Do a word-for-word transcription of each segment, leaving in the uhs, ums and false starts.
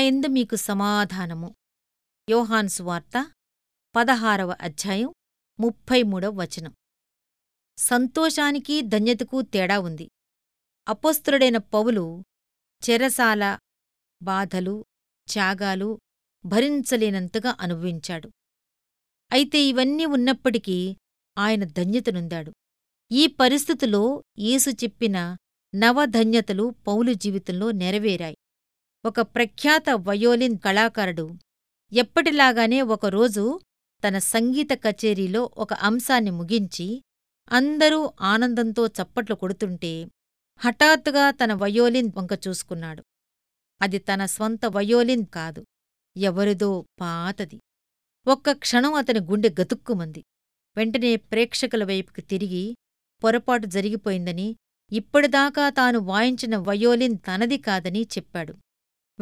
నాయందు మీకు సమాధానము. యోహాను సువార్త పదహారవ అధ్యాయం ముప్పై మూడవ వచనం. సంతోషానికి ధన్యతకు తేడా ఉంది. అపోస్తలుడైన పౌలు చెరసాల బాధలు త్యాగాలు భరించలేనంతగా అనుభవించాడు. అయితే ఇవన్నీ ఉన్నప్పటికీ ఆయన ధన్యతనుందాడు. ఈ పరిస్థితిలో యేసు చెప్పిన నవధన్యతలు పౌలు జీవితంలో నెరవేరాయి. ఒక ప్రఖ్యాత వయోలిన్ కళాకారుడు ఎప్పటిలాగానే ఒకరోజు తన సంగీత కచేరీలో ఒక అంశాన్ని ముగించి అందరూ ఆనందంతో చప్పట్లు కొడుతుంటే హఠాత్తుగా తన వయోలిన్ వంక చూసుకున్నాడు. అది తన స్వంత వయోలిన్ కాదు, ఎవరిదో పాతది. ఒక్క క్షణం అతని గుండె గతుక్కుమంది. వెంటనే ప్రేక్షకుల వైపుకి తిరిగి పొరపాటు జరిగిపోయిందని, ఇప్పటిదాకా తాను వాయించిన వయోలిన్ తనది కాదని చెప్పాడు.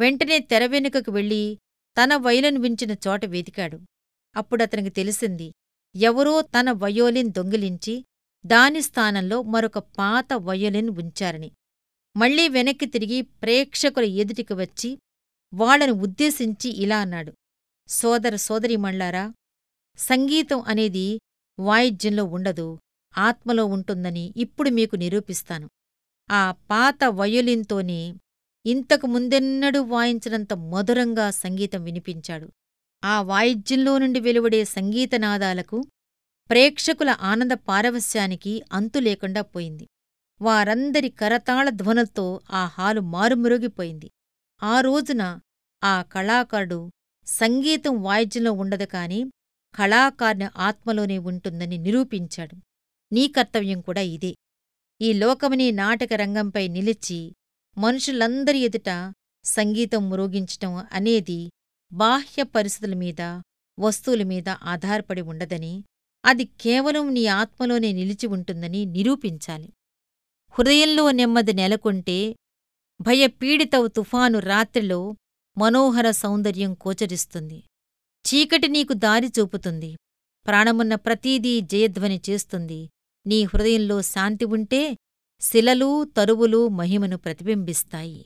వెంటనే తెర వెనుకకు వెళ్ళి తన వయలిన్ వించిన చోట వెతికాడు. అప్పుడతనికి తెలిసింది, ఎవరో తన వయోలిన్ దొంగిలించి దాని స్థానంలో మరొక పాత వయోలిన్ ఉంచారని. మళ్లీ వెనక్కి తిరిగి ప్రేక్షకుల ఎదుటికి వచ్చి వాళ్లను ఉద్దేశించి ఇలా అన్నాడు, సోదర సోదరీమణ్లారా, సంగీతం అనేది వాయిద్యంలో ఉండదు, ఆత్మలో ఉంటుందని ఇప్పుడు మీకు నిరూపిస్తాను. ఆ పాత వయోలిన్తోనే ఇంతకు ముందెన్నడూ వాయించినంత మధురంగా సంగీతం వినిపించాడు. ఆ వాయిద్యంలో నుండి వెలువడే సంగీతనాదాలకు, ప్రేక్షకుల ఆనంద పారవస్యానికి అంతులేకుండా పోయింది. వారందరి కరతాళ ధ్వనులతో ఆ హాలు మారుమురుగిపోయింది. ఆ రోజున ఆ కళాకారుడు సంగీతం వాయిద్యంలో ఉండదు కాని కళాకారుని ఆత్మలోనే ఉంటుందని నిరూపించాడు. నీ కర్తవ్యం కూడా ఇదే. ఈ లోకమనే నాటక రంగంపై నిలిచి మనుషులందరి ఎదుట సంగీతం మ్రోగించటం అనేది బాహ్య పరిస్థితుల మీద, వస్తువుల మీద ఆధారపడి ఉండదని, అది కేవలం నీ ఆత్మలోనే నిలిచి ఉంటుందని నిరూపించాలి. హృదయంలో నెమ్మది నెలకొంటే భయపీడితవు తుఫాను రాత్రిలో మనోహర సౌందర్యం గోచరిస్తుంది. చీకటి నీకు దారి చూపుతుంది. ప్రాణమున్న ప్రతీదీ జయధ్వని చేస్తుంది. నీ హృదయంలో శాంతి ఉంటే శిలలూ తరువులూ మహిమను ప్రతిబింబిస్తాయి.